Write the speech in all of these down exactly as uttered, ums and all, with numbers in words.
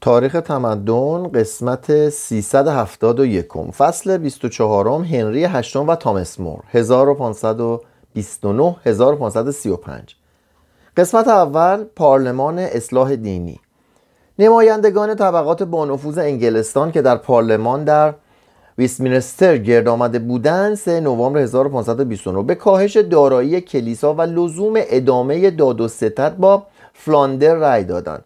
تاریخ تمدن قسمت سیصد و هفتاد و یک، فصل بیست و چهار، هنری هشتم و تامس مور هزار و پانصد و بیست و نه تا هزار و پانصد و سی و پنج. قسمت اول، پارلمان اصلاح دینی. نمایندگان طبقات بانفوذ انگلستان که در پارلمان در وستمینستر گرد آمده بودند سوم نوامبر هزار و پانصد و بیست و نه به کاهش دارایی کلیسا و لزوم ادامه داد و ستد با فلاندر رأی دادند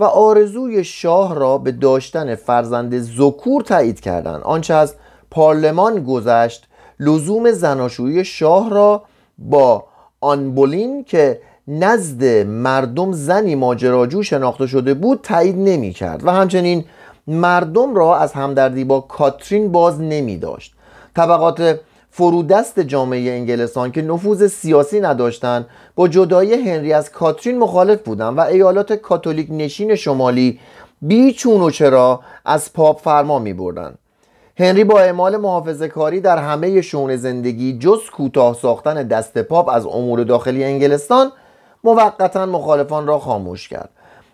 و آرزوی شاه را به داشتن فرزند ذکور تایید کردند. آنچه از پارلمان گذشت لزوم زناشویی شاه را با آنبولین که نزد مردم زنی ماجراجو شناخته شده بود تایید نمی کرد و همچنین مردم را از همدردی با کاترین باز نمی داشت. طبقات فرودست جامعه انگلستان که نفوذ سیاسی نداشتند با جدایی هنری از کاترین مخالف بودند و ایالات کاتولیک نشین شمالی بی چون و چرا از پاپ فرما می بردند. هنری با اعمال محافظه‌کاری در همه شئون زندگی جز کوتاه ساختن دست پاپ از امور داخلی انگلستان موقتاً مخالفان را خاموش کرد.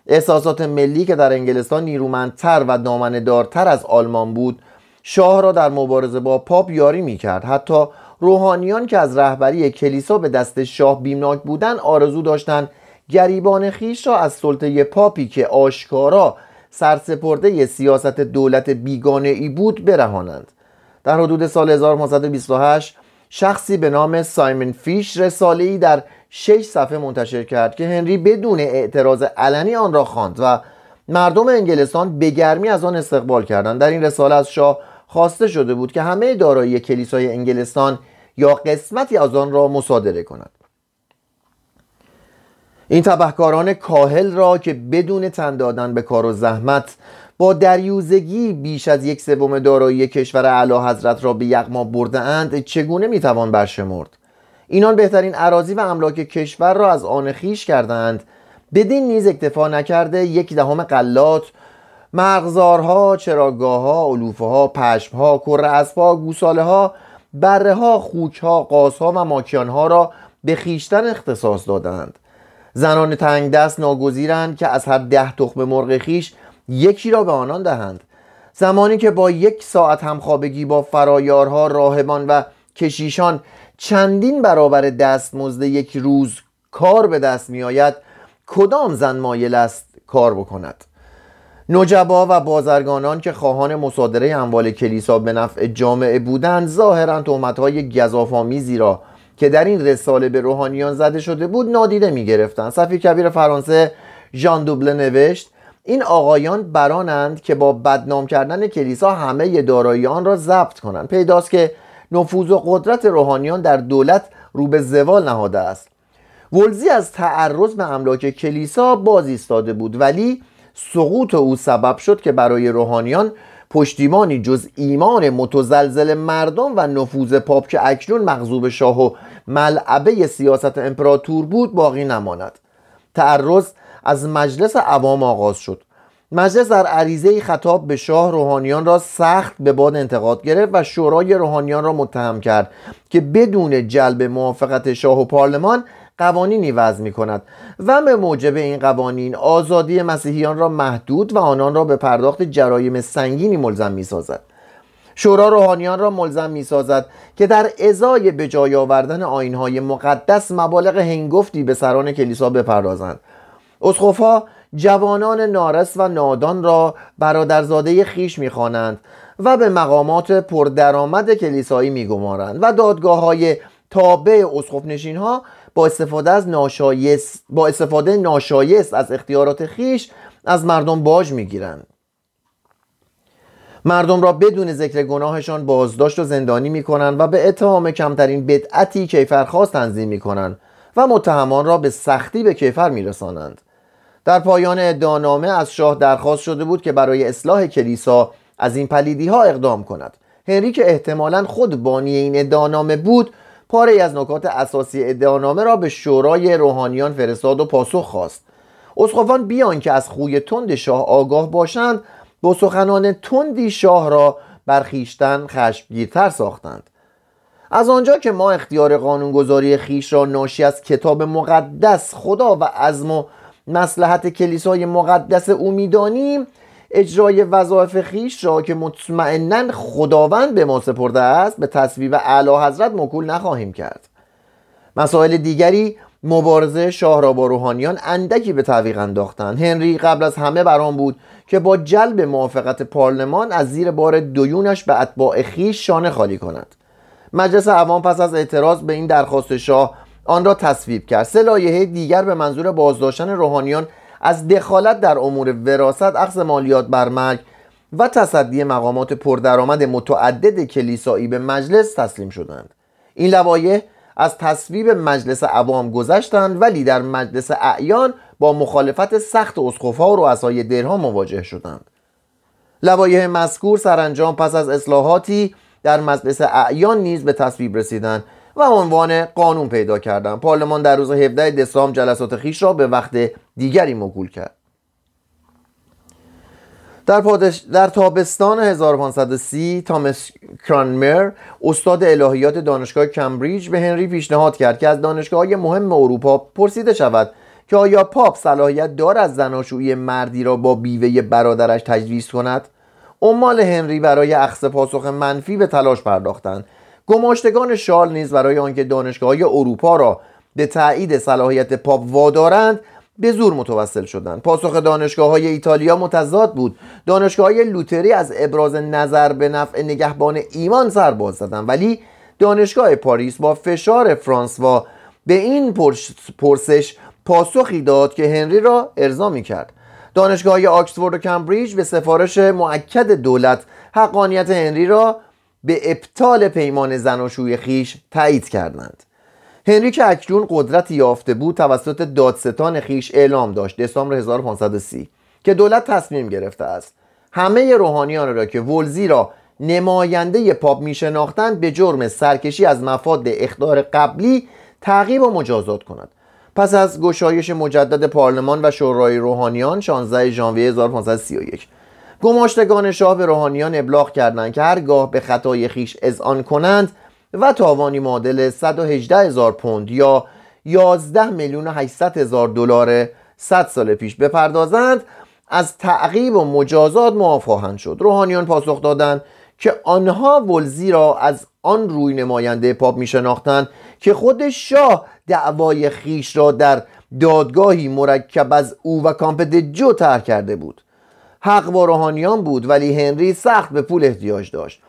احساسات ملی که در انگلستان نیرومندتر و دامنه‌دارتر از آلمان بود شاه را در مبارزه با پاپ یاری می‌کرد. حتی روحانیان که از رهبری کلیسا به دست شاه بیمناک بودند آرزو داشتند گریبان خویش را از سلطه پاپی که آشکارا سرسپرده سیاست دولت بیگانه ای بود برهانند. در حدود سال هزار و پانصد و بیست و هشت شخصی به نام سایمن فیش رساله‌ای در شش صفحه منتشر کرد که هنری بدون اعتراض علنی آن را خواند و مردم انگلستان به گرمی از آن استقبال کردند. در این رساله از شاه خواسته شده بود که همه دارایی کلیسای انگلستان یا قسمتی از آن را مصادره کند. این تبهکاران کاهل را که بدون تن دادن به کار و زحمت با دریوزگی بیش از یک سوم دارایی کشور اعلیحضرت را به یغما برده اند چگونه میتوان برشمرد؟ اینان بهترین اراضی و املاک کشور را از آن خویش کردند. بدین نیز اکتفا نکرده یک دهم غلات، مرغزارها، چراگاه‌ها، علوفه‌ها، پشم‌ها، کره اسب‌ها، گوساله‌ها، بره‌ها، خوک‌ها، قازها و ماکیان‌ها را به خویشتن اختصاص دادند. زنان تنگ دست ناگزیرند که از هر ده تخم مرغ خویش یکی را به آنان دهند. زمانی که با یک ساعت همخوابگی با فرایارها، راهبان و کشیشان چندین برابر دستمزد یک روز کار به دست می آید، کدام زن مایل است کار بکند؟ نجبا و بازرگانان که خواهان مصادره اموال کلیسا به نفع جامعه بودند ظاهراً تهمت‌های گزاف‌آمیزی را که در این رساله به روحانیان زده شده بود نادیده می گرفتند. سفیر کبیر فرانسه جان دوبل نوشت: این آقایان برانند که با بدنام کردن کلیسا همه دارایی آن را ضبط کنند. پیداست که نفوذ و قدرت روحانیان در دولت رو به زوال نهاده است. ولزی از تعرض به املاک کلیسا باز ایستاده بود، ولی سقوط او سبب شد که برای روحانیان پشتیبانی جز ایمان متزلزل مردم و نفوذ پاپ که اکنون مغضوب شاه و ملعبه سیاست امپراتور بود باقی نماند. تعرض از مجلس عوام آغاز شد. مجلس در عریضه‌ای خطاب به شاه روحانیان را سخت به باد انتقاد گرفت و شورای روحانیان را متهم کرد که بدون جلب موافقت شاه و پارلمان قوانینی وضع می‌کند و به موجب این قوانین آزادی مسیحیان را محدود و آنان را به پرداخت جرایم سنگینی ملزم می‌سازد. شورا روحانیان را ملزم می‌سازد که در ازای به جای آوردن آیین‌های مقدس مبالغ هنگفتی به سران کلیسا بپردازند. اسقف‌ها جوانان نارس و نادان را برادرزاده خویش می‌خوانند و به مقامات پردرآمد کلیسایی می‌گمارند و دادگاه‌های تابع اسقف‌نشین‌ها با استفاده از ناشایست با استفاده ناشایست از اختیارات خویش از مردم باج می‌گیرند. مردم را بدون ذکر گناهشان بازداشت و زندانی می‌کنند و به اتهام کمترین بدعتی کیفرخواست تنظیم می‌کنند و متهمان را به سختی به کیفر می‌رسانند. در پایان ادعانامه از شاه درخواست شده بود که برای اصلاح کلیسا از این پلیدی‌ها اقدام کند. هنری که احتمالاً خود بانی این ادعانامه بود پاره‌ای از نکات اساسی ادعانامه را به شورای روحانیان فرستاد و پاسخ خواست. اسقفان بیان که از خوی تند شاه آگاه باشند با سخنان تندی شاه را بر خویشتن خشمگین‌تر ساختند. از آنجا که ما اختیار قانونگذاری خویش را ناشی از کتاب مقدس، خدا و عزم و مصلحت کلیسای مقدس او می‌دانیم، اجرای وظایف خیش را که مطمئناً خداوند به ما سپرده است به تصویب اعلی حضرت موکول نخواهیم کرد. مسائل دیگری مبارزه شاه را با روحانیان اندکی به تعویق انداختند. هنری قبل از همه بران بود که با جلب موافقت پارلمان از زیر بار دویونش به اتباع خیش شانه خالی کند. مجلس عوام پس از اعتراض به این درخواست شاه آن را تصویب کرد. سه لایحه دیگر به منظور بازداشتن روحانیان از دخالت در امور وراثت، اخذ مالیات بر مرگ و تصدی مقامات پردرآمد متعدد کلیسایی به مجلس تسلیم شدند. این لوایح از تصویب مجلس عوام گذشتند ولی در مجلس اعیان با مخالفت سخت اسقف‌ها و رؤسای دهرها مواجه شدند. لوایح مذکور سرانجام پس از اصلاحاتی در مجلس اعیان نیز به تصویب رسیدند و عنوان قانون پیدا کردند. پارلمان در روز هفدهم دسامبر جلسات خیش را به وقت دیگری موکول کرد. در, پادش... در تابستان هزار و پانصد و سی تامس کرانمر استاد الهیات دانشگاه کمبریج به هنری پیشنهاد کرد که از دانشگاه‌های مهم اروپا پرسیده شود که آیا پاپ صلاحیت دارد از زناشویی مردی را با بیوه برادرش تجویز کند؟ عمال هنری برای اخذ پاسخ منفی به تلاش پرداختند. گماشتگان شارل نیز برای آنکه دانشگاه‌های اروپا را به تایید صلاحیت پاپ وادارند به زور متوسل شدند. پاسخ دانشگاه‌های ایتالیا متضاد بود. دانشگاه‌های لوتری از ابراز نظر به نفع نگهبان ایمان سر باز زدند ولی دانشگاه پاریس با فشار فرانسوا به این پرسش پاسخی داد که هنری را ارضا می‌کرد. دانشگاه‌های آکسفورد و کمبریج به سفارش مؤکد دولت حقانیت هنری را به ابطال پیمان زناشویی خیش تایید کردند. هنری که اکنون قدرت یافته بود توسط دادستان خیش اعلام داشت دسامبر هزار و پانصد و سی که دولت تصمیم گرفته است همه روحانیان را که ولزی را نماینده پاپ می شناختند به جرم سرکشی از مفاد اخطار قبلی تعقیب و مجازات کند. پس از گشایش مجدد پارلمان و شورای روحانیان شانزدهم ژانویه هزار و پانصد و سی و یک گماشتگان شاه به روحانیان ابلاغ کردند که هرگاه به خطای خیش اذعان کنند و تاوانی معادل صد و هجده هزار پوند یا یازده میلیون و هشتصد هزار دلار صد سال پیش بپردازند از تعقیب و مجازات معاف خواهند شد. روحانیان پاسخ دادند که آنها ولزی را از آن روی نماینده پاپ می شناختند که خود شاه دعوای خیش را در دادگاهی مرکب از او و کامپ دجو طرح کرده بود. حق با روحانیان بود ولی هنری سخت به پول احتیاج داشت.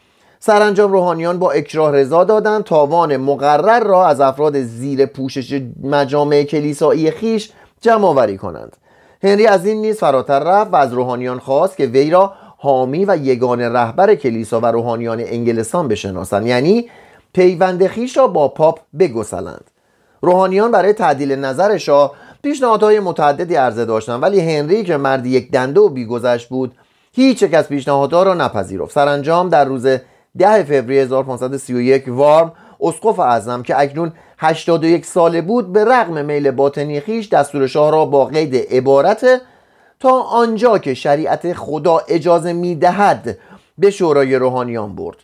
سرانجام روحانیان با اکراه رضا دادند تاوان مقرر را از افراد زیر پوشش مجامع کلیسایی خیش جمع‌آوری کنند. هنری از این نیز فراتر رفت و از روحانیان خواست که وی را حامی و یگان رهبر کلیسا و روحانیان انگلستان بشناسند، یعنی پیوند خیش را با پاپ بگسلند. روحانیان برای تعدیل نظر شاه پیشنهادهای متعددی عرضه داشتند ولی هنری که مرد یک دنده و بی‌گذشت بود هیچ یک از پیشنهادها را نپذیرفت. سرانجام در روز دهم فوریه هزار و پانصد و سی و یک وارم اسقف اعظم که اکنون هشتاد و یک ساله بود به رغم میل باطنی خیش دستور شاه را با قید عبارت تا آنجا که شریعت خدا اجازه میدهد به شورای روحانیان برد.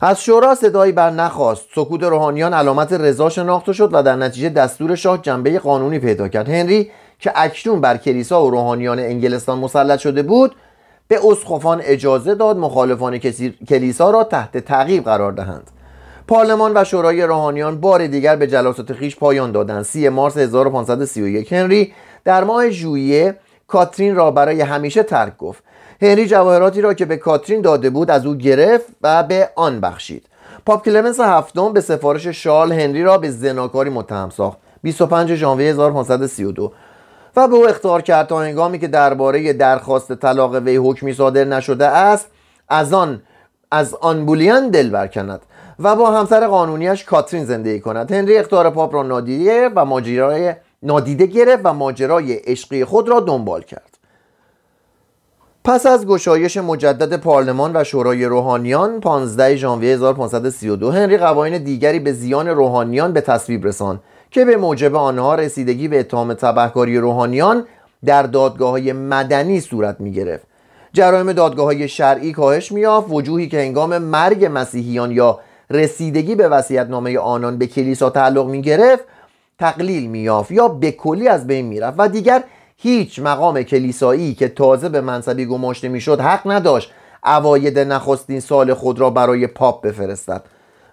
از شورا صدایی بر نخواست. سکوت روحانیان علامت رضا شناخته شد و در نتیجه دستور شاه جنبه قانونی پیدا کرد. هنری که اکنون بر کلیسا و روحانیان انگلستان مسلط شده بود به اسقفان اجازه داد مخالفان کلیسا را تحت تعقیب قرار دهند. پارلمان و شورای روحانیان بار دیگر به جلسات خیش پایان دادند. سوم مارس هزار و پانصد و سی و یک هنری در ماه ژوئیه کاترین را برای همیشه ترک گفت. هنری جواهراتی را که به کاترین داده بود از او گرفت و به آن بخشید. پاپ کلمنس هفتم به سفارش شارل هنری را به زناکاری متهم ساخت بیست و پنجم ژانویه هزار و پانصد و سی و دو و به او اخطار کرد تا هنگامی که درباره درخواست طلاق وی حکمی صادر نشده است از آن از آنبولین دل برکند و با همسر قانونیش کاترین زندگی کند. هنری اخطار پاپ را نادیده و ماجرای نادیده گرفت و ماجرای عشقی خود را دنبال کرد. پس از گشایش مجدد پارلمان و شورای روحانیان پانزدهم ژانویه هزار و پانصد و سی و دو هنری قوانین دیگری به زیان روحانیان به تصویب رساند که به موجب آنها رسیدگی به اتهام تبهکاری روحانیان در دادگاه‌های مدنی صورت می‌گرفت. جرایم دادگاه‌های شرعی کاهش می‌یافت، وجوهی که هنگام مرگ مسیحیان یا رسیدگی به وصیت‌نامه آنان به کلیسا تعلق می‌گرفت تقلیل می‌یافت یا به کلی از بین می‌رفت و دیگر هیچ مقام کلیسایی که تازه به منصبی گماشته میشد حق نداشت عواید نخستین سال خود را برای پاپ بفرستد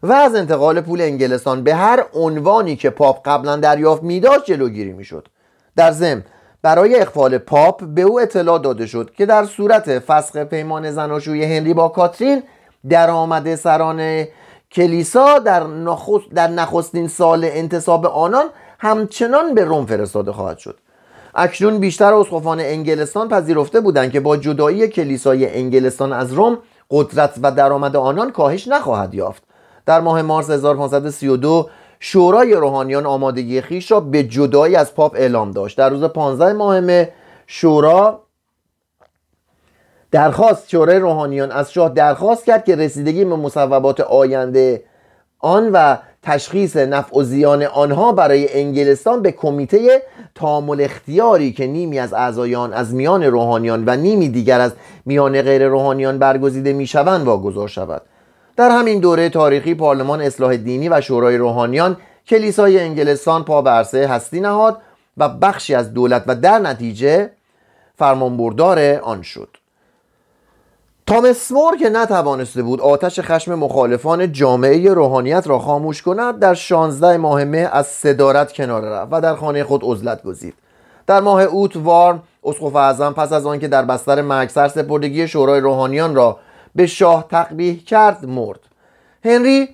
و از انتقال پول انگلستان به هر عنوانی که پاپ قبلا دریافت می‌داشت جلوگیری میشد. در ضمن برای اخفال پاپ به او اطلاع داده شد که در صورت فسخ پیمان زناشویی هنری با کاترین، درآمد سران کلیسا در, نخست در نخستین سال انتصاب آنان همچنان به روم فرستاده خواهد شد. اکنون بیشتر اسقفان انگلستان پذیرفته بودند که با جدایی کلیسای انگلستان از روم قدرت و درآمد آنان کاهش نخواهد یافت. در ماه مارس هزار و پانصد و سی و دو شورای روحانیان آمادگی خویش را به جدایی از پاپ اعلام داشت. در روز پانزده ماه مه شورا درخواست شورای روحانیان از شاه درخواست کرد که رسیدگی به مصوبات آینده آن و تشخیص نفع و زیان آنها برای انگلستان به کمیته تامل اختیاری که نیمی از اعضای آن از میان روحانیان و نیمی دیگر از میان غیر روحانیان برگزیده میشوند واگذار شود. در همین دوره تاریخی پارلمان اصلاح دینی و شورای روحانیان کلیسای انگلستان پا بر عرصه هستی نهاد و بخشی از دولت و در نتیجه فرمانبردار آن شد. تامس مور که نتوانسته بود آتش خشم مخالفان جامعه روحانیت را خاموش کند، در شانزده ماه مه از صدارت کنار رفت و در خانه خود عزلت گزید. در ماه اوت وارم اسقف اعظم پس از آنکه در بستر مرگ سرسپردگی شورای روحانیان را به شاه تقبیح کرد مرد. هنری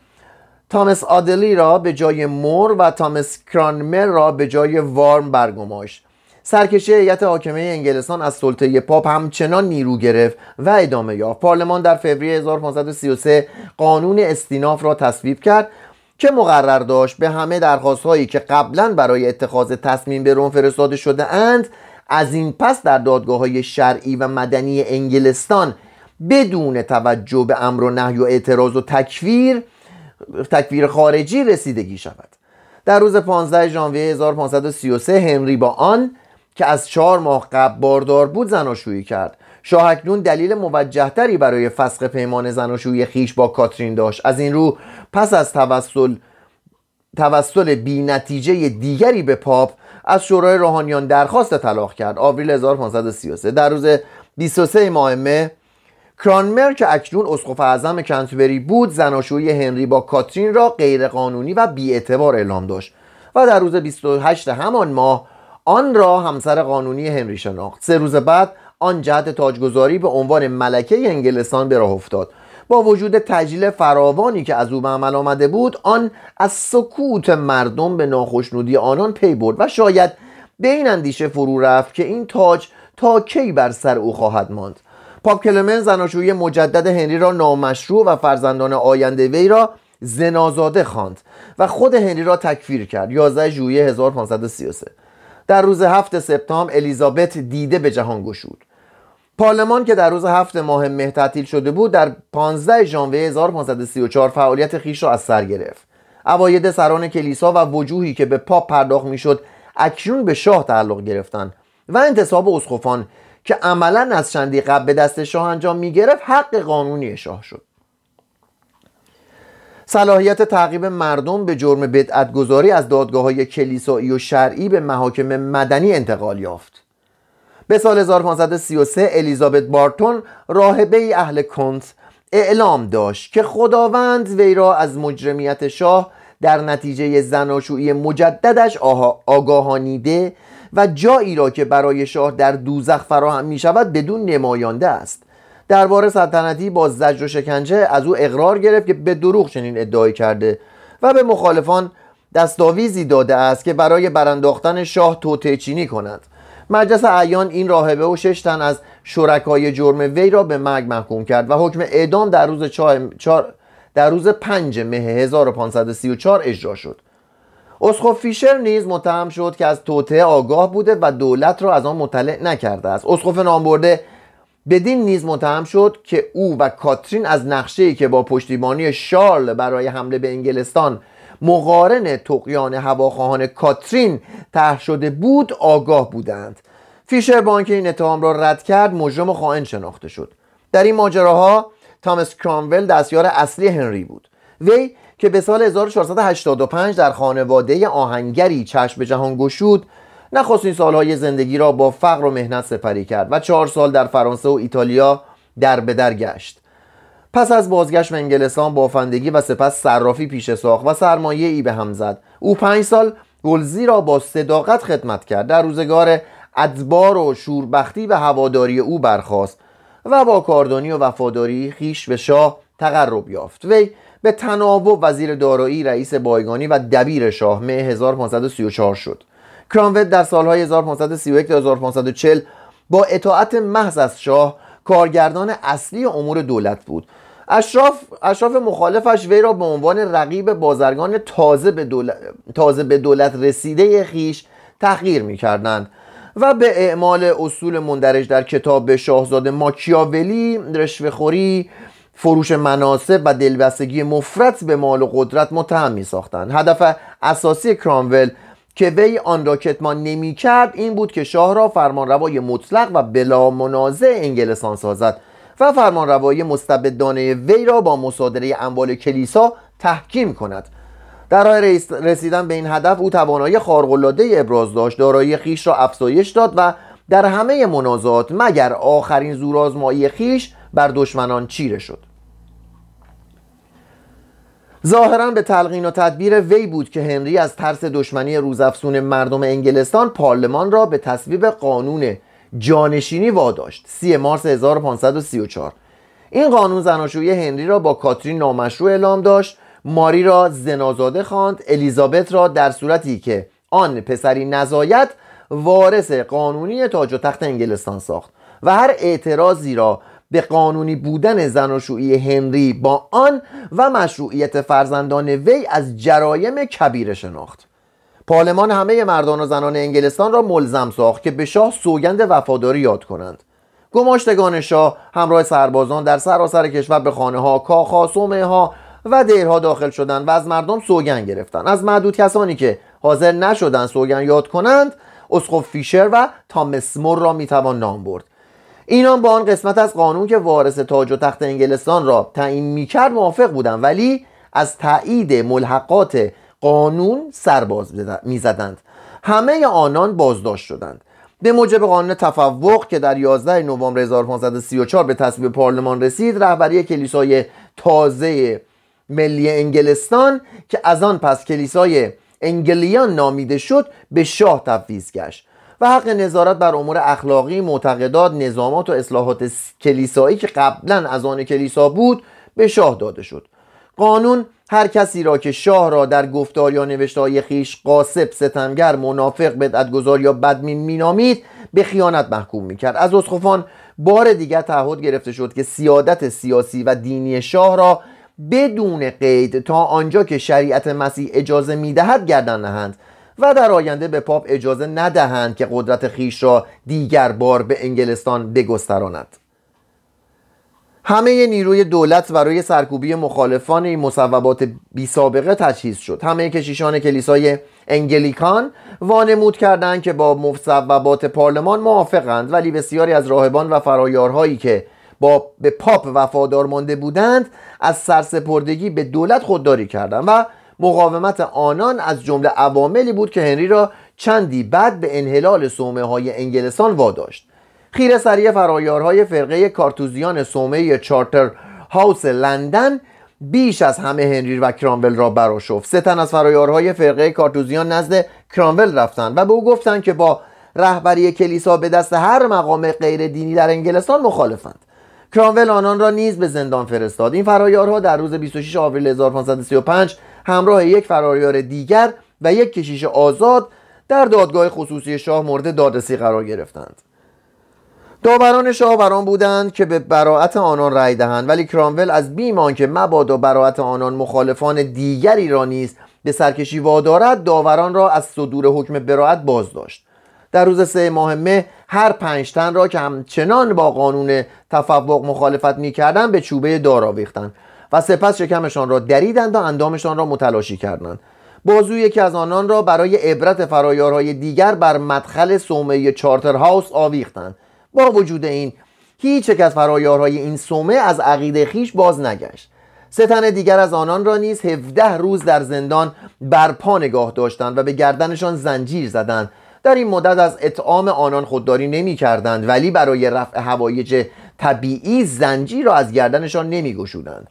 تامس آدلی را به جای مور و تامس کرانمر را به جای وارم برگماشت. سرکشی هیئت حاکمه انگلستان از سلطه پاپ همچنان نیرو گرفت و ادامه یافت. پارلمان در فوریه هزار و پانصد و سی و سه قانون استیناف را تصویب کرد که مقرر داشت به همه درخواست‌هایی که قبلا برای اتخاذ تصمیم به روم فرستاده شده اند از این پس در دادگاه‌های شرعی و مدنی انگلستان بدون توجه به امر و نهی و اعتراض و تکفیر تکفیر خارجی رسیدگی شود. در روز پانزده ژانویه هزار و پانصد و سی و سه هنری با آن که از چهار ماه قبل باردار بود زناشویی کرد. شاه اکنون دلیل موجهتری برای فسخ پیمان زناشویی خیش با کاترین داشت. از این رو پس از توسل توسل بی نتیجه دیگری به پاپ از شورای روحانیان درخواست طلاق کرد. آوریل هزار و پانصد و سی و سه در روز بیست و سه ماه مه کرانمر که اکنون اسقف اعظم کنتربری بود زناشویی هنری با کاترین را غیرقانونی و بی‌اعتبار اعلام داشت و در روز بیست و هشت همان ماه آن را همسر قانونی هنری شناخت. سه روز بعد آن جهت تاجگذاری به عنوان ملکه انگلستان به راه افتاد. با وجود تجلیل فراوانی که از او به عمل آمده بود آن از سکوت مردم به ناخشنودی آنان پی برد و شاید به این اندیشه فرو رفت که این تاج تا کی بر سر او خواهد ماند. پاپ کلمنس زناشویی مجدد هنری را نامشروع و فرزندان آینده وی را زنازاده خواند و خود هنری را تکفیر کرد. یازده ژوئیه هزار و پانصد و سی و سه در روز هفت سپتامبر الیزابت دیده به جهان گشود. پارلمان که در روز هفت ماه مه تعطیل شده بود در پانزده ژانویه هزار و پانصد و سی و چهار فعالیت خیش را از سر گرفت. عواید سران کلیسا و وجوهی که به پاپ پرداخت میشد اکنون به شاه تعلق گرفتند و انتصاب اسقفان که عملاً از چندی قبل به دست شاه انجام می‌گرفت حق قانونی شاه شد. صلاحیت تعقیب مردم به جرم بدعت‌گذاری از دادگاه‌های کلیسایی و شرعی به محاکم مدنی انتقال یافت. به سال هزار و پانصد و سی و سه الیزابت بارتون راهبه‌ای اهل کنت اعلام داشت که خداوند وی را از مجرمیت شاه در نتیجه زناشویی مجددش آگاهانیده و جایی را که برای شاه در دوزخ فراهم می شود بدون نماینده است. دربار سلطنتی با زجر و شکنجه از او اقرار گرفت که به دروغ چنین ادعای کرده و به مخالفان دستاویزی داده است که برای برانداختن شاه توطئه چینی کنند. مجلس اعیان این راهبه و شش تن از شرکای جرم وی را به مرگ محکوم کرد و حکم اعدام در روز چهار در روز پنج مه هزار و پانصد و سی و چهار اجرا شد. اسقف فیشر نیز متهم شد که از توطئه آگاه بوده و دولت را از آن مطلع نکرده است. اسقف نامبرده بدین نیز متهم شد که او و کاترین از نقشه‌ای که با پشتیبانی شارل برای حمله به انگلستان مقارن طغیان هواخواهان کاترین طرح شده بود آگاه بودند. فیشر با آنکه این اتهام را رد کرد مجرم و خائن شناخته شد. در این ماجراها تامس کرامول دستیار اصلی هنری بود. وی که به سال هزار و چهارصد و هشتاد و پنج در خانواده آهنگری چشم به جهان گشود نخستین سالهای زندگی را با فقر و مهنت سپری کرد و چهار سال در فرانسه و ایتالیا در بدر گشت. پس از بازگشت به انگلستان بافندگی و سپس صرافی پیشه ساخت و سرمایه ای به هم زد. او پنج سال گلزی را با صداقت خدمت کرد. در روزگار ادبار و شوربختی به هواداری او برخاست و با کاردانی و وفاداری خیش به شاه تقرب یافت. وی به تناوب وزیر دارایی، رئیس بایگانی و دبیر شاه مه هزار و پانصد و سی و چهار شد. کرامول در سالهای هزار و پانصد و سی و یک تا هزار و پانصد و چهل با اطاعت محض از شاه کارگردان اصلی امور دولت بود. اشراف اشراف مخالفش وی را به عنوان رقیب بازرگان تازه به دولت تازه به دولت رسیده خیش تحقیر می‌کردند و به اعمال اصول مندرج در کتاب شاهزاده ماکیاولی، رشوه‌خوری، فروش مناصب و دلبستگی مفرط به مال و قدرت متهم می‌ساختند. هدف اساسی کرامول که وی آن را کتمان نمی کرد این بود که شاه را فرمانروای مطلق و بلا منازع انگلستان سازد و فرمانروایی مستبدانه وی را با مصادره اموال کلیسا تحکیم کند. در راه رسیدن به این هدف او توانایی خارق‌العاده ابراز داشت. دارایی خیش را افزایش داد و در همه منازعات مگر آخرین زورآزمایی خیش بر دشمنان چیره شد. ظاهراً به تلقین و تدبیر وی بود که هنری از ترس دشمنی روزافزون مردم انگلستان پارلمان را به تصویب قانون جانشینی واداشت. سی مارس هزار و پانصد و سی و چهار این قانون زناشویی هنری را با کاترین نامشروع اعلام داشت. ماری را زنازاده خواند. الیزابت را در صورتی که آن پسری نزاید وارث قانونی تاج و تخت انگلستان ساخت و هر اعتراضی را به قانونی بودن زناشویی هنری با آن و مشروعیت فرزندان وی از جرایم کبیره شناخت. پارلمان همه مردان و زنان انگلستان را ملزم ساخت که به شاه سوگند وفاداری یاد کنند. گماشتگان شاه همراه سربازان در سراسر کشور به خانه ها، کاخها، صومعه ها و دیرها داخل شدند و از مردم سوگند گرفتند. از معدود کسانی که حاضر نشدند سوگند یاد کنند، اسقف فیشر و تامس مور را میتوان نام برد. اینان با آن قسمت از قانون که وارث تاج و تخت انگلستان را تعیین میکرد موافق بودند، ولی از تایید ملحقات قانون سرباز میزدند. همه آنان بازداشت شدند. به موجب قانون تفوق که در یازده نوامبر هزار و پانصد و سی و چهار به تصویب پارلمان رسید، رهبری کلیسای تازه ملی انگلستان که از آن پس کلیسای انگلیان نامیده شد به شاه تفویض گشت و حق نظارت بر امور اخلاقی، معتقدات، نظامات و اصلاحات کلیسایی که قبلا از آن کلیسا بود به شاه داده شد. قانون هر کسی را که شاه را در گفتار یا نوشته‌های خیش غاصب، ستمگر، منافق، بدعت‌گذار یا بدمین مینامید به خیانت محکوم میکرد. از اسقفان بار دیگر تعهد گرفته شد که سیادت سیاسی و دینی شاه را بدون قید تا آنجا که شریعت مسیح اجازه میدهد گردن نهند و در آینده به پاپ اجازه ندهند که قدرت خیش را دیگر بار به انگلستان بگستراند. همه نیروی دولت برای سرکوبی مخالفان این مصوبات بی سابقه تجهیز شد. همه کشیشان کلیسای انگلیکان وانمود کردند که با مصوبات پارلمان موافقند، ولی بسیاری از راهبان و فرایارهایی که با به پاپ وفادار مانده بودند از سرسپردگی به دولت خودداری کردند و مقاومت آنان از جمله عواملی بود که هنری را چندی بعد به انحلال صومعه های انگلستان واداشت. خیره سری فرایارهای فرقه کارتوزیان صومعه چارتر هاوس لندن بیش از همه هنری و کرامول را برآشفت. سه تن از فرایارهای فرقه کارتوزیان نزد کرامول رفتند و به او گفتند که با رهبری کلیسا به دست هر مقام غیر دینی در انگلستان مخالفند. کرامول آنان را نیز به زندان فرستاد. این فرایارها در روز بیست و شش آوریل هزار و پانصد و سی و پنج همراه یک فرایار دیگر و یک کشیش آزاد در دادگاه خصوصی شاه مورد دادرسی قرار گرفتند. داوران شاه بران بودند که به براءت آنان رأی دهند، ولی کرامول از بیم آنکه مبادا براءت آنان مخالفان دیگری را نیز به سرکشی وادارد، داوران را از صدور حکم براءت باز داشت. در روز سه ماه مه هر پنج تن را که همچنان با قانون تفوق مخالفت می‌کردند به چوبه دار آویختند و سپس شکمشان را دریدند و اندامشان را متلاشی کردند. بازوی یکی از آنان را برای عبرت فرایارهای دیگر بر مدخل صومعه چارتر هاوس آویختند. با وجود این هیچ یک از فرایارهای این صومعه از عقیده خیش باز نگشت. سه تن دیگر از آنان را نیز هفده روز در زندان برپا نگاه داشتند و به گردنشان زنجیر زدند در این مدت از اطعام آنان خودداری نمی کردند، ولی برای رفع هوایج طبیعی زنجیر را از گردنشان نمی گشودند.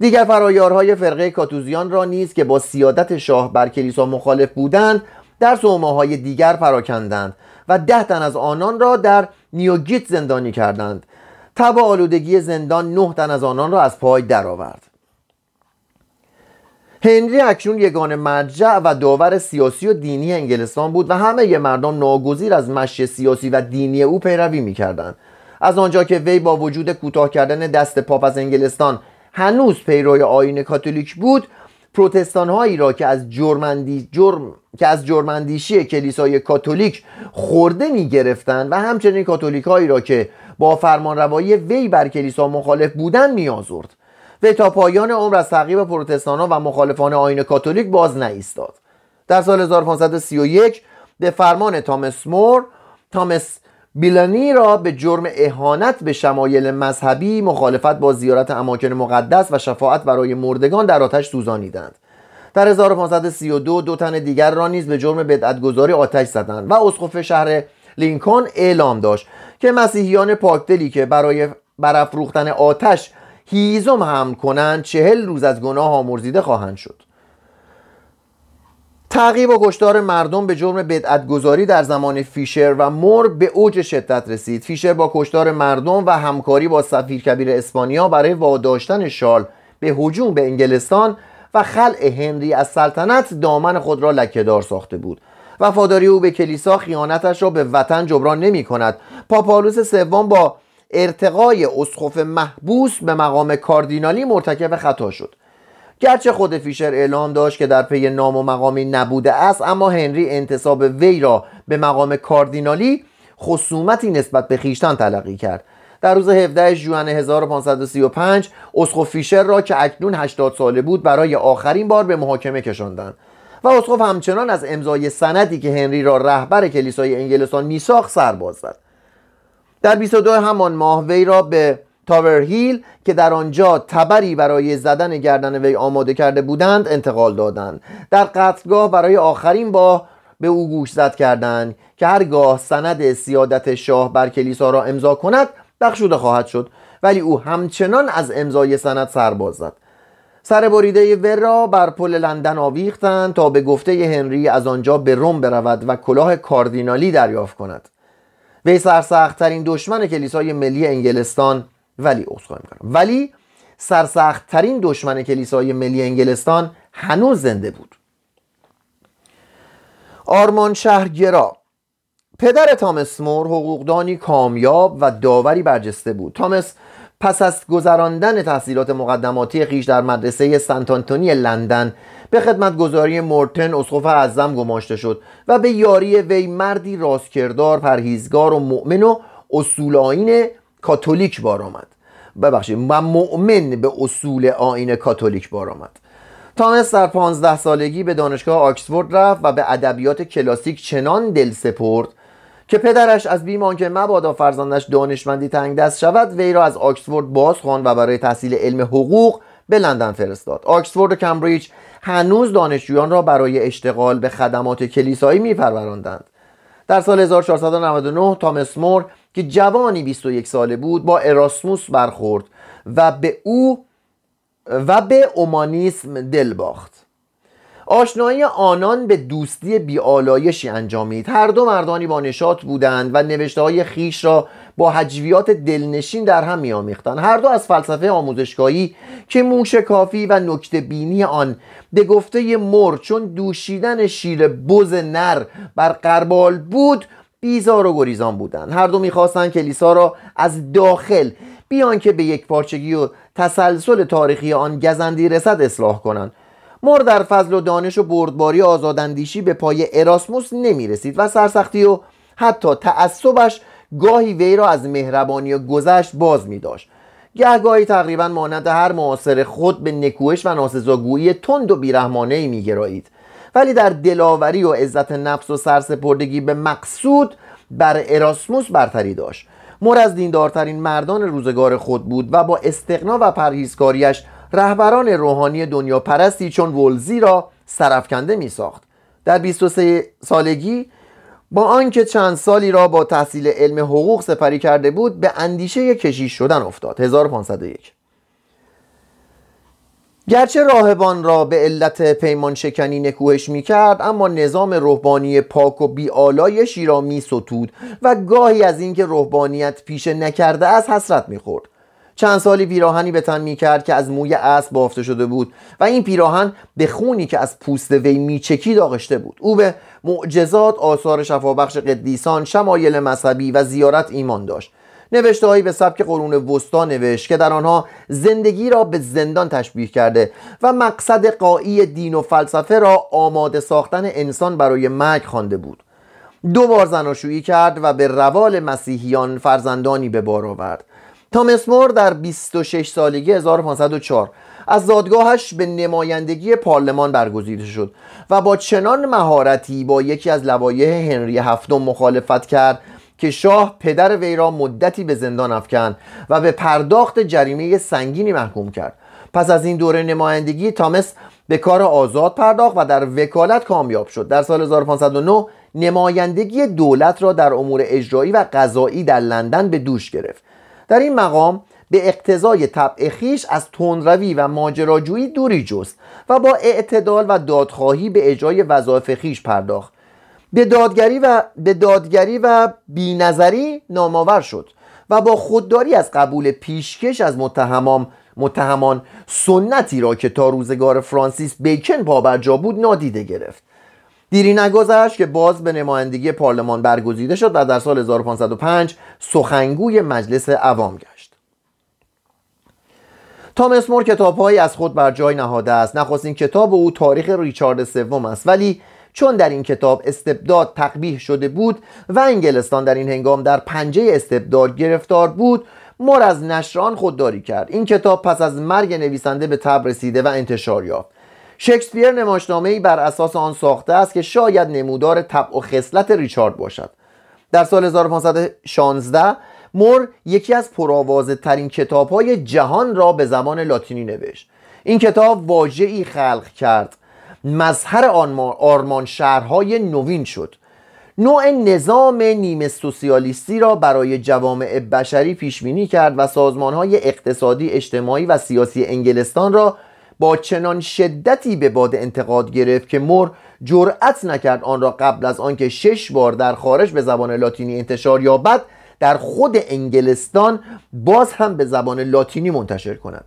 دیگر فرایارهای فرقه کاتوزیان را نیز که با سیادت شاه بر کلیسا مخالف بودند در صومعه‌های دیگر پراکندند و ده تن از آنان را در نیوگیت زندانی کردند. تب آلودگی زندان نه تن از آنان را از پای درآورد. هنری اکنون یگانه مرجع و داور سیاسی و دینی انگلستان بود و همه مردم ناگزیر از مشی سیاسی و دینی او پیروی می‌کردند. از آنجا که وی با وجود کوتاه کردن دست پاپ از انگلستان هنوز پیروی آیین کاتولیک بود، پروتستان‌هایی را که از جرمندی جرم که از جرمندیشی کلیسای کاتولیک خورده می‌گرفتند و همچنین کاتولیک‌هایی را که با فرمانروایی وی بر کلیسا مخالف بودند می‌آزرد. وی تا پایان عمر از تعقیب پروتستان‌ها و مخالفان آیین کاتولیک باز نایستاد. در سال هزار و پانصد و سی و یک به فرمان تامس مور، تامس بیلانی را به جرم اهانت به شمایل مذهبی، مخالفت با زیارت اماکن مقدس و شفاعت برای مردگان در آتش سوزانیدند. در هزار و پانصد و سی و دو دو تن دیگر را نیز به جرم بدعت‌گذاری آتش زدند و اسقف شهر لینکن اعلام داشت که مسیحیان پاکدلی که برای برافروختن آتش هیزم هم کنند چهل روز از گناه آمرزیده خواهند شد. تعقیب و کشتار مردم به جرم بدعت‌گذاری در زمان فیشر و مور به اوج شدت رسید. فیشر با کشتار مردم و همکاری با سفیر کبیر اسپانیا برای واداشتن شارل به هجوم به انگلستان و خلع هنری از سلطنت دامن خود را لکه‌دار ساخته بود. وفاداری او به کلیسا خیانتش را به وطن جبران نمی کند. پاپالوس سوم با ارتقای اسقف محبوس به مقام کاردینالی مرتکب خطا شد. گرچه خود فیشر اعلام داشت که در پی نام و مقامی نبوده است، اما هنری انتصاب وی را به مقام کاردینالی خصومتی نسبت به خویشتن تلقی کرد. در روز هفدهم ژوئن هزار و پانصد و سی و پنج اسقف فیشر را که اکنون هشتاد ساله بود برای آخرین بار به محاکمه کشاندند و اسقف همچنان از امضای سندی که هنری را رهبر کلیسای انگلستان میساخت سر باز زد. در بیست و دو همان ماه وی را به تاور هیل که در آنجا تبری برای زدن گردن وی آماده کرده بودند انتقال دادند. در قتلگاه برای آخرین بار به او گوشزد کردند که هرگاه سند سیادت شاه بر کلیسا را امضا کند بخشوده خواهد شد، ولی او همچنان از امضای سند سر باز زد. سر بریده وی را بر پل لندن آویختند تا به گفته هنری از آنجا به روم برود و کلاه کاردینالی دریافت کند. وی سرسخت‌ترین دشمن کلیسای ملی انگلستان ولی اسقف ولی سرسخت‌ترین دشمن کلیسای ملی انگلستان هنوز زنده بود. آرمانشهرگرا پدر تامس مور حقوقدانی کامیاب و داوری برجسته بود. تامس پس از گذراندن تحصیلات مقدماتی خویش در مدرسه سنت آنتونی لندن به خدمتگزاری مورتن اسقف اعظم گماشته شد و به یاری وی مردی راستکردار، پرهیزگار و مؤمن و اصول آیین کاتولیک بار آمد. ببخشید و مؤمن به اصول آیین کاتولیک بار آمد. تامس در پانزده سالگی به دانشگاه آکسفورد رفت و به ادبیات کلاسیک چنان دل سپرد که پدرش از بیم آنکه مبادا فرزندش دانشمندی تنگ دست شود وی را از آکسفورد بازخواند و برای تحصیل علم حقوق به لندن فرستاد. آکسفورد و کمبریج هنوز دانشجویان را برای اشتغال به خدمات کلیسایی می‌پروراندند. در سال هزار و چهارصد و نود و نه تامس مور که جوانی بیست و یک ساله بود با اراسموس برخورد و به او و به اومانیسم دل باخت. آشنایی آنان به دوستی بی‌آلایشی انجامید. هر دو مردانی با نشاط بودند و نوشته‌های خویش را با هجویات دلنشین در هم می‌آمیختند. هر دو از فلسفه آموزشگاهی که موشکافی و نکته‌بینی آن به گفته مور چون دوشیدن شیر بز نر بر قربال بود بیزار و گریزان بودند. هر دو می‌خواستند کلیسا را از داخل بیان که به یک پارچگی و تسلسل تاریخی آن گزندی رسد اصلاح کنند. مور در فضل و دانش و بردباری آزاداندیشی به پای اراسموس نمی رسید و سرسختی و حتی تعصبش گاهی وی را از مهربانی و گذشت باز می داشت. گهگاهی تقریبا مانند هر معاصر خود به نکوهش و ناسزاگویی تند و بیرحمانه‌ای می گرایید، ولی در دلاوری و عزت نفس و سرسپردگی به مقصود بر اراسموس برتری داشت. مور از دیندارترین مردان روزگار خود بود و با استقنا و پرهیزکاریش رهبران روحانی دنیا پرستی چون ولزی را سرفکنده می ساخت. در بیست و سه سالگی با آنکه چند سالی را با تحصیل علم حقوق سپری کرده بود به اندیشه کشیش شدن افتاد. هزار و پانصد و یک گرچه راهبان را به علت پیمان شکنی نکوهش می کرد، اما نظام رهبانی پاک و بیالایشی را می ستود و گاهی از اینکه رهبانیت پیشه نکرده از حسرت می خورد. چند سالی پیراهنی به تن می کرد که از موی اسب بافته شده بود و این پیراهن به خونی که از پوست وی می چکید آغشته بود. او به معجزات، آثار شفابخش قدیسان، شمایل مذهبی و زیارت ایمان داشت. نوشته‌هایی به سبک قرون وسطا نوشت که در آنها زندگی را به زندان تشبیه کرده و مقصد غایی دین و فلسفه را آماده ساختن انسان برای مرگ خوانده بود. دو بار زناشویی کرد و به روال مسیحیان فرزندانی به بار آورد. تامس مور در بیست و شش سالگی هزار و پانصد و چهار از زادگاهش به نمایندگی پارلمان برگزیده شد و با چنان مهارتی با یکی از لوایح هنری هفتم مخالفت کرد که شاه پدر وی را مدتی به زندان افکند و به پرداخت جریمه سنگینی محکوم کرد. پس از این دوره نمایندگی تامس به کار آزاد پرداخت و در وکالت کامیاب شد. در سال هزار و پانصد و نه نمایندگی دولت را در امور اجرایی و قضایی در لندن به دوش گرفت. در این مقام به اقتضای طبع خویش از تندروی و ماجراجویی دوری جست و با اعتدال و دادخواهی به اجرای وظایف خویش پرداخت. به دادگری و به دادگری و بی‌نظری نامآور شد و با خودداری از قبول پیشکش از متهمان متهمان سنتی را که تا روزگار فرانسیس بیکن پابرجا بود نادیده گرفت. دیری نگذشت که باز به نمایندگی پارلمان برگزیده شد و در سال هزار و پانصد و پنج سخنگوی مجلس عوام گشت. تامس مور کتاب‌هایی از خود بر جای نهاده است. نخستین کتاب او تاریخ ریچارد سوم است، ولی چون در این کتاب استبداد تقبیح شده بود و انگلستان در این هنگام در پنجه استبداد گرفتار بود، مور از نشر آن خودداری کرد. این کتاب پس از مرگ نویسنده به چاپ رسیده و انتشار یافت. شکسپیر نمایشنامه‌ای بر اساس آن ساخته است که شاید نمودار طبع و خصلت ریچارد باشد. در سال هزار و پانصد و شانزده مور یکی از پرآوازه‌ترین کتاب‌های جهان را به زبان لاتینی نوشت. این کتاب واژه‌ای خلق کرد، مظهر آرمان شهرهای نوین شد. نوع نظام نیمه سوسیالیستی را برای جوامع بشری پیشبینی کرد و سازمانهای اقتصادی، اجتماعی و سیاسی انگلستان را با چنان شدتی به باد انتقاد گرفت که مور جرأت نکرد آن را قبل از آنکه شش بار در خارج به زبان لاتینی انتشار یابد در خود انگلستان باز هم به زبان لاتینی منتشر کند.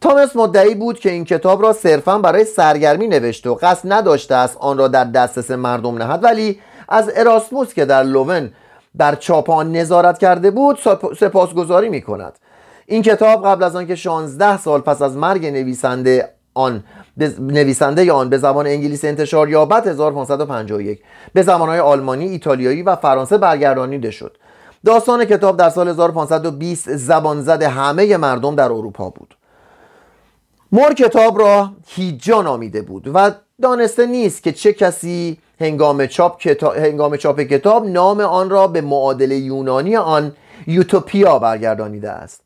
تامس مدعی بود که این کتاب را صرفاً برای سرگرمی نوشته و قصد نداشته است آن را در دسترس مردم نهد، ولی از اراسموس که در لوون بر چاپ آن نظارت کرده بود سپاسگزاری می‌کند. این کتاب قبل از آنکه شانزده سال پس از مرگ نویسنده آن نویسنده آن به زبان انگلیسی انتشار یابد هزار و پانصد و پنجاه و یک به زبان‌های آلمانی، ایتالیایی و فرانسه برگردانیده شد. داستان کتاب در سال هزار و پانصد و بیست زبانزد همه مردم در اروپا بود. مور کتاب را هیجان نامیده بود و دانسته نیست که چه کسی هنگام چاپ کتاب هنگام چاپ کتاب نام آن را به معادل یونانی آن یوتوپیا برگردانیده است.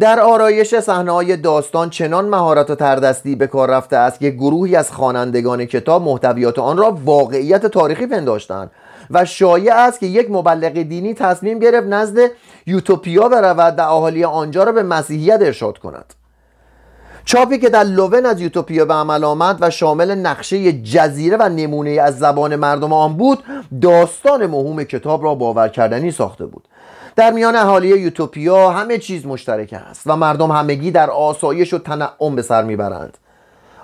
در آرایش صحنه‌های داستان چنان مهارت و تردستی به کار رفته است که گروهی از خوانندگان کتاب محتویات آن را واقعیت تاریخی پنداشتند و شایع است که یک مبلغ دینی تصمیم گرفت نزد یوتوپیا برود و اهالی آنجا را به مسیحیت ارشاد کند. چاپی که در لوون از یوتوپیا به عمل آمد و شامل نقشه جزیره و نمونه از زبان مردم آن بود، داستان مهم کتاب را باورکردنی ساخته بود. در میان اهالی یوتوپیا همه چیز مشترک است و مردم همگی در آسایش و تنعم به سر میبرند.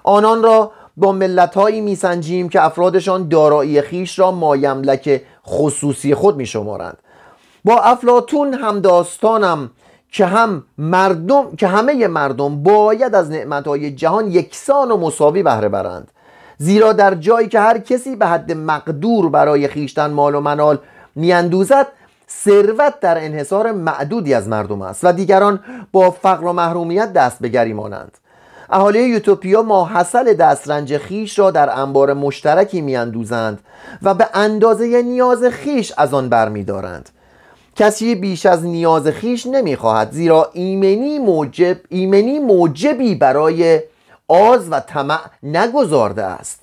آنان را با ملت‌هایی میسنجیم که افرادشان دارایی خویش را مایملک خصوصی خود میشمارند. با افلاطون هم داستانم که هم مردم که همه مردم باید از نعمت‌های جهان یکسان و مساوی بهره برند، زیرا در جایی که هر کسی به حد مقدور برای خیشتن مال و منال میاندوزد، ثروت در انحصار معدودی از مردم است و دیگران با فقر و محرومیت دست به گریبانند. اهالی یوتوپیا ماحصل دسترنج خیش را در انبار مشترکی میاندوزند و به اندازه نیاز خیش از آن برمیدارند. کسی بیش از نیاز خیش نمیخواهد، زیرا ایمنی موجب ایمنی موجبی برای آز و طمع نگذارده است.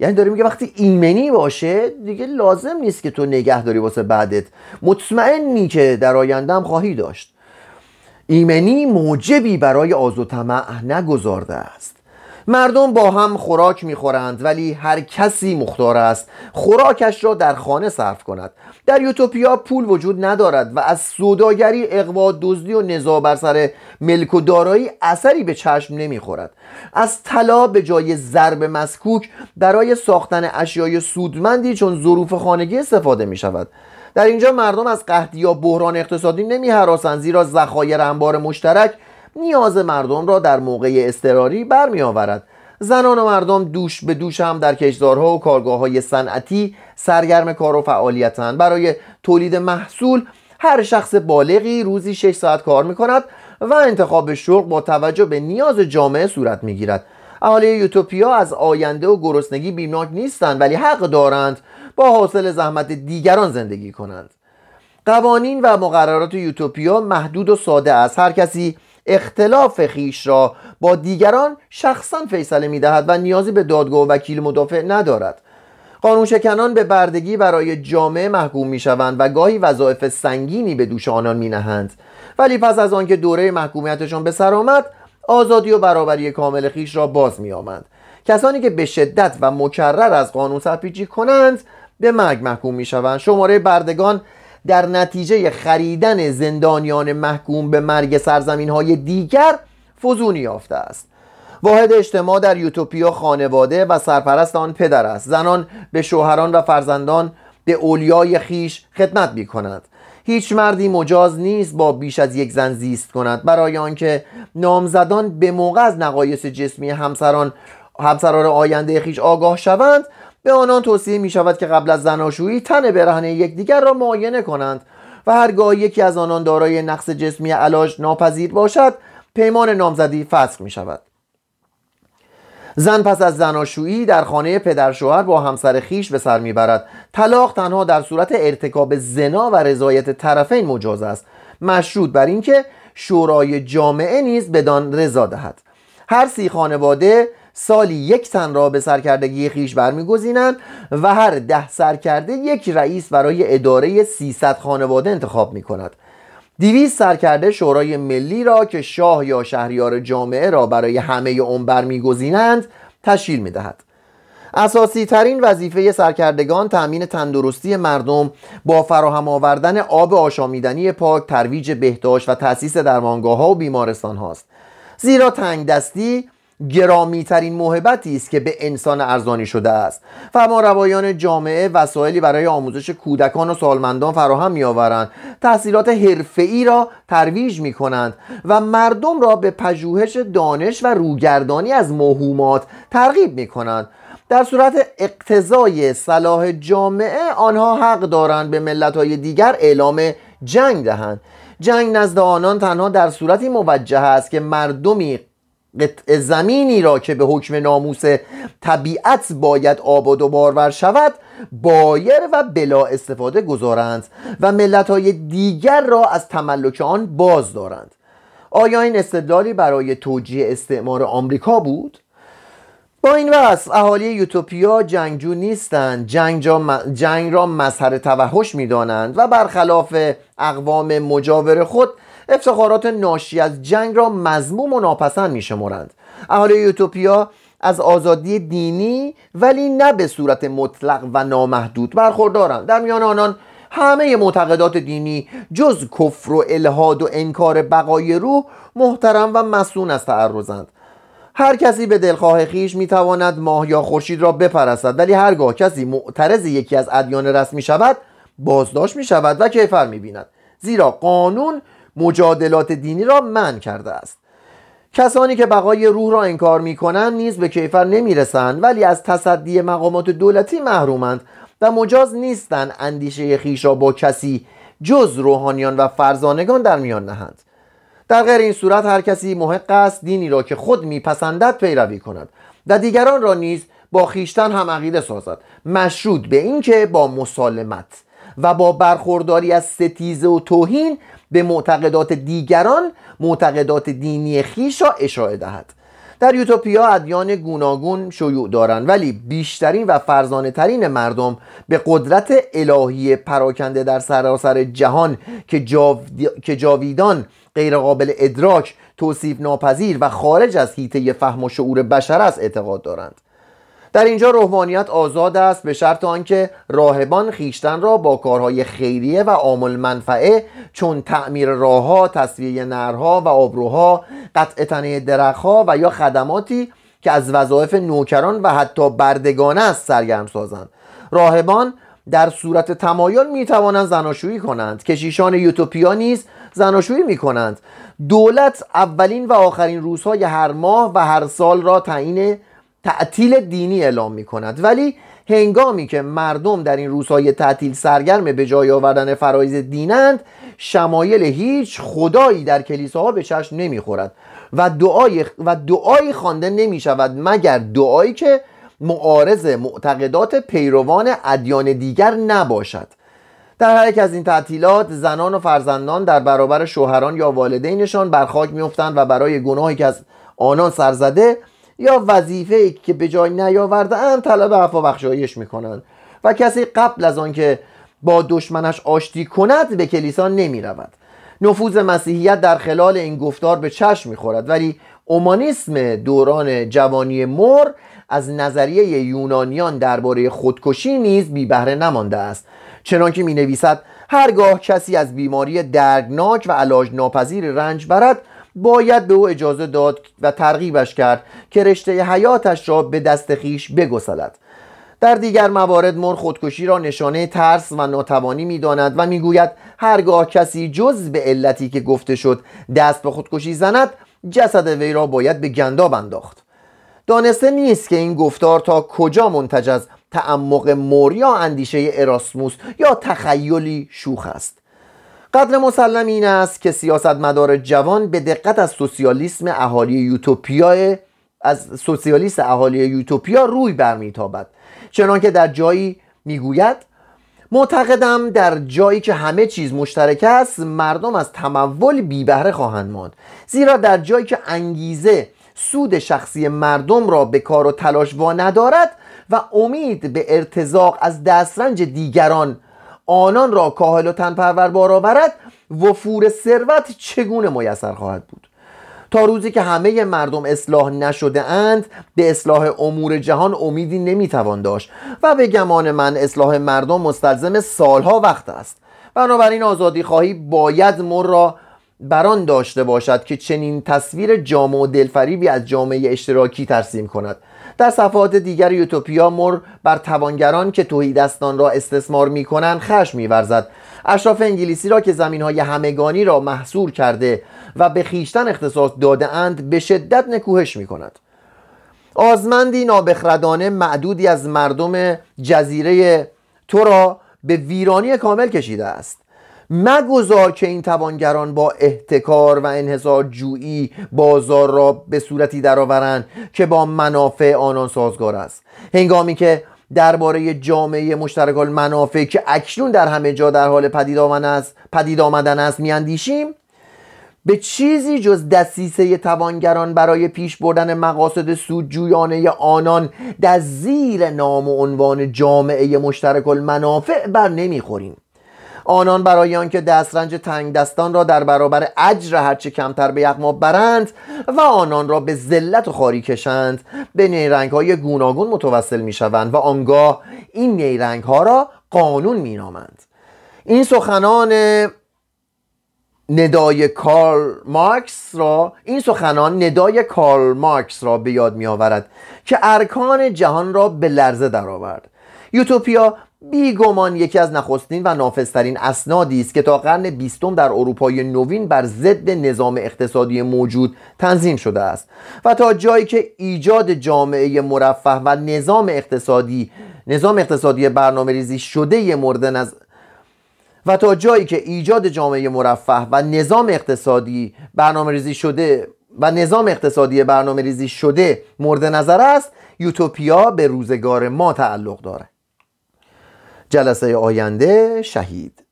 یعنی داره میگه وقتی ایمنی باشه دیگه لازم نیست که تو نگه داری واسه بعدت، مطمئنی که در آینده هم خواهی داشت. ایمنی موجبی برای آز و طمع نگذارده است. مردم با هم خوراک میخورند ولی هر کسی مختار است خوراکش را در خانه صرف کند. در یوتوپیا پول وجود ندارد و از سوداگری، اغوا، دزدی و نزاع بر سر ملک و دارایی اثری به چشم نمیخورد. از طلا به جای ضرب مسکوک برای ساختن اشیای سودمندی چون ظروف خانگی استفاده میشود. در اینجا مردم از قحطی یا بحران اقتصادی نمی‌هراسند زیرا ذخایر انبار مشترک نیاز مردم را در موقع اضطراری برمی آورد. زنان و مردم دوش به دوش هم در کشتزارها و کارگاه‌های صنعتی سرگرم کار و فعالیتند. برای تولید محصول هر شخص بالغی روزی شش ساعت کار می‌کند و انتخاب شغل با توجه به نیاز جامعه صورت می‌گیرد. اهالی یوتوپیا از آینده و گرسنگی بیمناک نیستند ولی حق دارند با حاصل زحمت دیگران زندگی کنند. قوانین و مقررات یوتوپیا محدود و ساده است. هر کسی اختلاف خیش را با دیگران شخصا فیصله می‌دهد و نیازی به دادگاه و وکیل مدافع ندارد. قانونشکنان به بردگی برای جامعه محکوم می‌شوند و گاهی وظایف سنگینی به دوش آنان می‌نهند، ولی پس از آنکه دوره محکومیتشان به سر آمد آزادی و برابری کامل خیش را باز می‌آمد. کسانی که به شدت و مکرر از قانون سرپیچی کنند به مرگ محکوم می‌شوند. شماره بردگان در نتیجه خریدن زندانیان محکوم به مرگ سرزمین‌های دیگر فزونی یافته است. واحد اجتماع در یوتوپیا خانواده و سرپرست آن پدر است. زنان به شوهران و فرزندان به اولیای خیش خدمت می‌کنند. هیچ مردی مجاز نیست با بیش از یک زن زیست کند، برای آنکه نامزدان به موقع از نقایص جسمی همسران همسران آینده خیش آگاه شوند به آنان توصیه می شود که قبل از زناشویی تن برهنه یکدیگر را معاینه کنند و هرگاه یکی از آنان دارای نقص جسمی علاج ناپذیر باشد پیمان نامزدی فسخ می شود. زن پس از زناشویی در خانه پدر شوهر با همسر خیش به سر می برد. طلاق تنها در صورت ارتکاب زنا و رضایت طرفین مجاز است، مشروط بر اینکه شورای جامعه نیز بدان رضا دهد. هر سی خانواده سالی یک تن را به سرکردگی خیش برمیگزینند و هر ده سرکرده یک رئیس برای اداره سیصد خانواده انتخاب میکند. دویست سرکرده شورای ملی را که شاه یا شهریار جامعه را برای همه عمر برمیگزینند تشکیل میدهد. اساسی ترین وظیفه سرکردگان تامین تندرستی مردم با فراهم آوردن آب آشامیدنی پاک، ترویج بهداشت و تأسیس درمانگاه‌ها و بیمارستان هاست. زیرا تنگ دستی گرامی ترین موهبتی است که به انسان ارزانی شده است. فرمانروایان جامعه وسایلی برای آموزش کودکان و سالمندان فراهم می‌آورند، تحصیلات حرفه‌ای را ترویج می‌کنند و مردم را به پژوهش دانش و روگردانی از موهومات ترغیب می‌کنند. در صورت اقتضای صلاح جامعه آنها حق دارند به ملت‌های دیگر اعلام جنگ دهند. جنگ نزد آنان تنها در صورتی موجه است که مردمی قطع زمینی را که به حکم ناموس طبیعت باید آباد و بارور شود بایر و بلا استفاده گذارند و ملت‌های دیگر را از تملک آن باز دارند. آیا این استدلالی برای توجیه استعمار آمریکا بود؟ با این وصف اهالی یوتوپیا جنگجو نیستند، جنگ, م... جنگ را مظهر توحش می‌دانند و برخلاف اقوام مجاور خود افتخارات ناشی از جنگ را مذموم و ناپسند می‌شمارند. اهالی یوتوپیا از آزادی دینی ولی نه به صورت مطلق و نامحدود برخوردارند. در میان آنان همه معتقدات دینی جز کفر و الحاد و انکار بقای روح محترم و مسنون از تعرضند. هر کسی به دلخواه خیش می‌تواند ماه یا خورشید را بپرستد، ولی هرگاه کسی معترض یکی از ادیان رسمی شود بازداشت می‌شود و کیفر می‌بیند، زیرا قانون مجادلات دینی را منع کرده است. کسانی که بقای روح را انکار می‌کنند نیز به کیفر نمی‌رسند، ولی از تصدی مقامات دولتی محرومند و مجاز نیستند اندیشه خیش را با کسی جز روحانیان و فرزانگان در میان نهند. در غیر این صورت هر کسی محق است دینی را که خود میپسندد پیروی کند و دیگران را نیز با خیشتن هم عقیده سازد، مشروط به اینکه با مسالمت و با برخورداری از ستیزه و توهین به معتقدات دیگران معتقدات دینی خیش را اشاعه دهد. در یوتوپیا ادیان گوناگون شیوع دارند، ولی بیشترین و فرزانه ترین مردم به قدرت الهی پراکنده در سراسر جهان که, جاود... که جاویدان، غیرقابل ادراک، توصیف ناپذیر و خارج از حیطه فهم و شعور بشر است اعتقاد دارند. در اینجا روحانیت آزاد است به شرط آنکه راهبان خیشتن را با کارهای خیریه و عامل منفعه چون تعمیر راهها، تسویه نهرها و آبروها، قطع تنه درختها و یا خدماتی که از وظایف نوکران و حتی بردگان است سرگرم سازند. راهبان در صورت تمایل می توانند زناشویی کنند. کشیشان یوتوپیا نیز زناشویی می کنند. دولت اولین و آخرین روزهای هر ماه و هر سال را تعیین تعطیل دینی اعلام می کند، ولی هنگامی که مردم در این روزهای تعطیل سرگرم به جای آوردن فرایض دینند، شمایل هیچ خدایی در کلیساها به چشم نمی خورد و دعای و دعایی خوانده نمی شود مگر دعایی که معارض معتقدات پیروان ادیان دیگر نباشد. در هر یک از این تعطیلات زنان و فرزندان در برابر شوهران یا والدینشان بر خاک میافتند و برای گناهی که از آنان سرزده یا وظیفه‌ای که به جای نیاورده‌اند طلب عفو و بخشایش می‌کنند و کسی قبل از آن که با دشمنش آشتی کند به کلیسا نمی‌رود. نفوذ مسیحیت در خلال این گفتار به چشم می‌خورد، ولی اومانیسم دوران جوانی مور از نظریه یونانیان درباره خودکشی نیز بی بهره نمانده است. چنانکه می‌نویسد هرگاه کسی از بیماری دردناک و علاج ناپذیر رنج برد، باید به او اجازه داد و ترغیبش کرد که رشته حیاتش را به دست خیش بگسلد. در دیگر موارد مور خودکشی را نشانه ترس و ناتوانی می‌داند و می‌گوید هرگاه کسی جز به علتی که گفته شد دست به خودکشی زند، جسد وی را باید به گنداب انداخت. دانسته نیست که این گفتار تا کجا منتج از تعمق مور یا اندیشه اراسموس یا تخیلی شوخ است. قدر مسلم این است که سیاستمدار جوان به دقت از سوسیالیسم اهالی یوتوپیا از سوسیالیسم اهالی یوتوپیا روی برمیتابد، چنانکه در جایی میگوید معتقدم در جایی که همه چیز مشترک است مردم از تمول بی بهره خواهند ماند، زیرا در جایی که انگیزه سود شخصی مردم را به کار و تلاش وا ندارد و امید به ارتزاق از دسترنج دیگران آنان را کاهل و تن پرور بار آورد، وفور ثروت چگونه میسر خواهد بود؟ تا روزی که همه مردم اصلاح نشده اند به اصلاح امور جهان امیدی نمیتوان داشت و به گمان من اصلاح مردم مستلزم سالها وقت است. بنابراین آزادی خواهی باید مور را بران داشته باشد که چنین تصویر جامع و دلفریبی از جامعه اشتراکی ترسیم کند. در صفحات دیگر یوتوپیا مور بر توانگران که توحیدستان را استثمار می کنند خشم می ورزد. اشراف انگلیسی را که زمینهای همگانی را محصور کرده و به خیشتن اختصاص داده اند به شدت نکوهش می کند. آزمندی نابخردانه معدودی از مردم جزیره تو را به ویرانی کامل کشیده است. مگذار که این توانگران با احتکار و انحصار جویی بازار را به صورتی درآورند که با منافع آنان سازگار است. هنگامی که درباره جامعه مشترک المنافع که اکنون در همه جا در حال پدید آمدن است پدید آمدن است میاندیشیم، به چیزی جز دسیسه توانگران برای پیش بردن مقاصد سودجویانه آنان در زیر نام و عنوان جامعه مشترک المنافع بر نمیخوریم. آنان برای آنکه دسترنج تنگ دستان را در برابر اجر هرچه کمتر به یغما برند و آنان را به ذلت و خواری کشند به نیرنگ های گوناگون متوسل می شوند و آنگاه این نیرنگ ها را قانون می نامند. این سخنان ندای کارل مارکس را این سخنان ندای کارل مارکس را به یاد می آورد که ارکان جهان را به لرزه درآورد. یوتوپیا بیگمان یکی از نخستین و نافذترین اسنادی است که تا قرن بیستم در اروپای نوین بر ضد نظام اقتصادی موجود تنظیم شده است و تا جایی که ایجاد جامعه مرفه و نظام اقتصادی نظام اقتصادی برنامه‌ریزی شده مورد نظر و تا جایی که ایجاد جامعه مرفه و نظام اقتصادی برنامه‌ریزی شده و نظام اقتصادی برنامه‌ریزی شده مورد نظر است، یوتوپیا به روزگار ما تعلق دارد. جلسه آینده شهید.